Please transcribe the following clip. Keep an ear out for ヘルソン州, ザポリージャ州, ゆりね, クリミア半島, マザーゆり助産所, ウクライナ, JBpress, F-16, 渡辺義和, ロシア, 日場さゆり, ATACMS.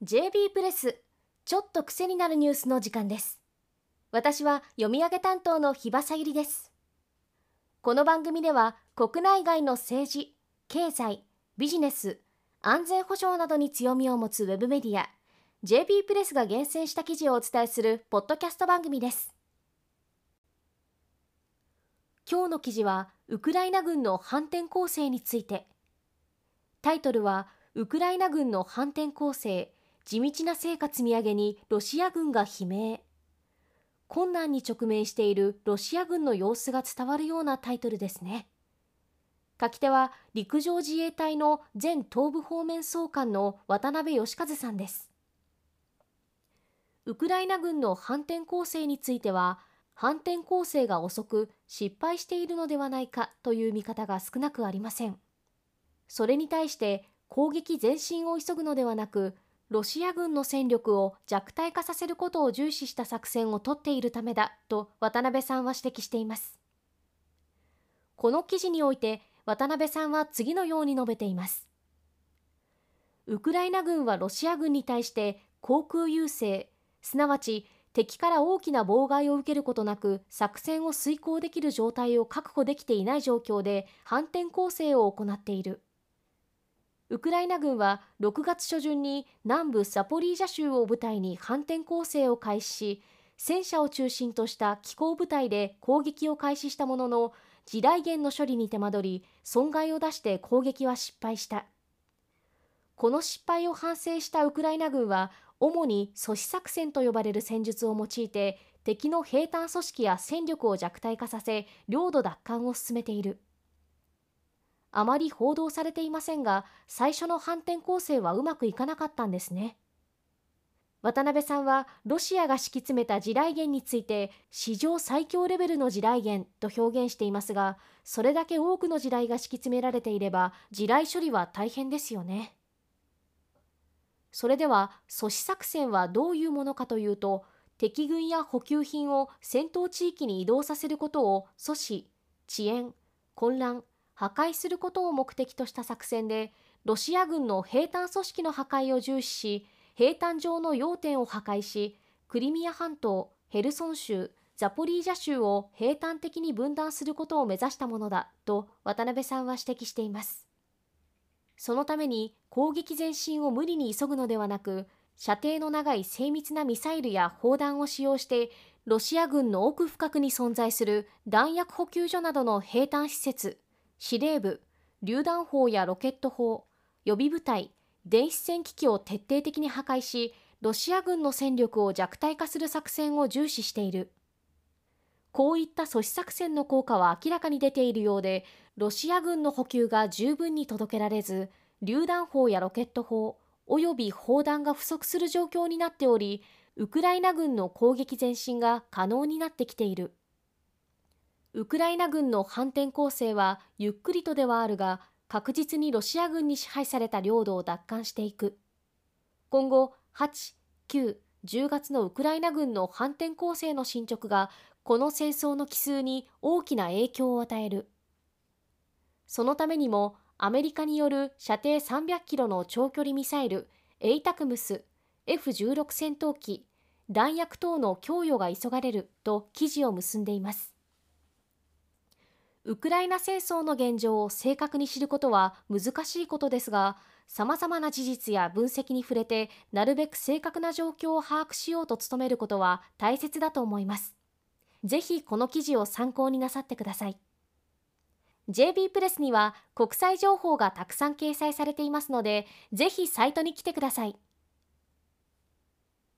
JB プレス、ちょっと癖になるニュースの時間です。私は読み上げ担当の日場さゆりです。この番組では国内外の政治、経済、ビジネス、安全保障などに強みを持つウェブメディア JB プレスが厳選した記事をお伝えするポッドキャスト番組です。今日の記事はウクライナ軍の反転攻勢について。タイトルはウクライナ軍の反転攻勢、地道な成果積み上げにロシア軍が悲鳴。困難に直面しているロシア軍の様子が伝わるようなタイトルですね。書き手は陸上自衛隊の前東部方面総監の渡辺義和さんです。ウクライナ軍の反転攻勢については、反転攻勢が遅く失敗しているのではないかという見方が少なくありません。それに対して攻撃前進を急ぐのではなく、ロシア軍の戦力を弱体化させることを重視した作戦を取っているためだと渡辺さんは指摘しています。この記事において渡辺さんは次のように述べています。ウクライナ軍はロシア軍に対して航空優勢、すなわち敵から大きな妨害を受けることなく作戦を遂行できる状態を確保できていない状況で反転攻勢を行っている。ウクライナ軍は6月初旬に南部ザポリージャ州を舞台に反転攻勢を開始し、戦車を中心とした機甲部隊で攻撃を開始したものの、地雷原の処理に手間取り、損害を出して攻撃は失敗した。この失敗を反省したウクライナ軍は、主に阻止作戦と呼ばれる戦術を用いて、敵の兵站組織や戦力を弱体化させ、領土奪還を進めている。あまり報道されていませんが、最初の反転攻勢はうまくいかなかったんですね。渡辺さんはロシアが敷き詰めた地雷原について、史上最強レベルの地雷原と表現していますが、それだけ多くの地雷が敷き詰められていれば、地雷処理は大変ですよね。それでは阻止作戦はどういうものかというと、敵軍や補給品を戦闘地域に移動させることを阻止、遅延、混乱、破壊することを目的とした作戦で、ロシア軍の兵站組織の破壊を重視し、兵站上の要点を破壊し、クリミア半島、ヘルソン州、ザポリージャ州を兵站的に分断することを目指したものだと渡辺さんは指摘しています。そのために攻撃前進を無理に急ぐのではなく、射程の長い精密なミサイルや砲弾を使用して、ロシア軍の奥深くに存在する弾薬補給所などの兵站施設、司令部、榴弾砲やロケット砲、予備部隊、電子戦機器を徹底的に破壊し、ロシア軍の戦力を弱体化する作戦を重視している。こういった阻止作戦の効果は明らかに出ているようで、ロシア軍の補給が十分に届けられず、榴弾砲やロケット砲、および砲弾が不足する状況になっており、ウクライナ軍の攻撃前進が可能になってきている。ウクライナ軍の反転攻勢はゆっくりとではあるが、確実にロシア軍に支配された領土を奪還していく。今後、8、9、10月のウクライナ軍の反転攻勢の進捗が、この戦争の帰趨に大きな影響を与える。そのためにも、アメリカによる射程300キロの長距離ミサイル、ATACMS、F-16 戦闘機、弾薬等の供与が急がれると記事を結んでいます。ウクライナ戦争の現状を正確に知ることは難しいことですが、さまざまな事実や分析に触れて、なるべく正確な状況を把握しようと努めることは大切だと思います。ぜひこの記事を参考になさってください。JB プレスには国際情報がたくさん掲載されていますので、ぜひサイトに来てください。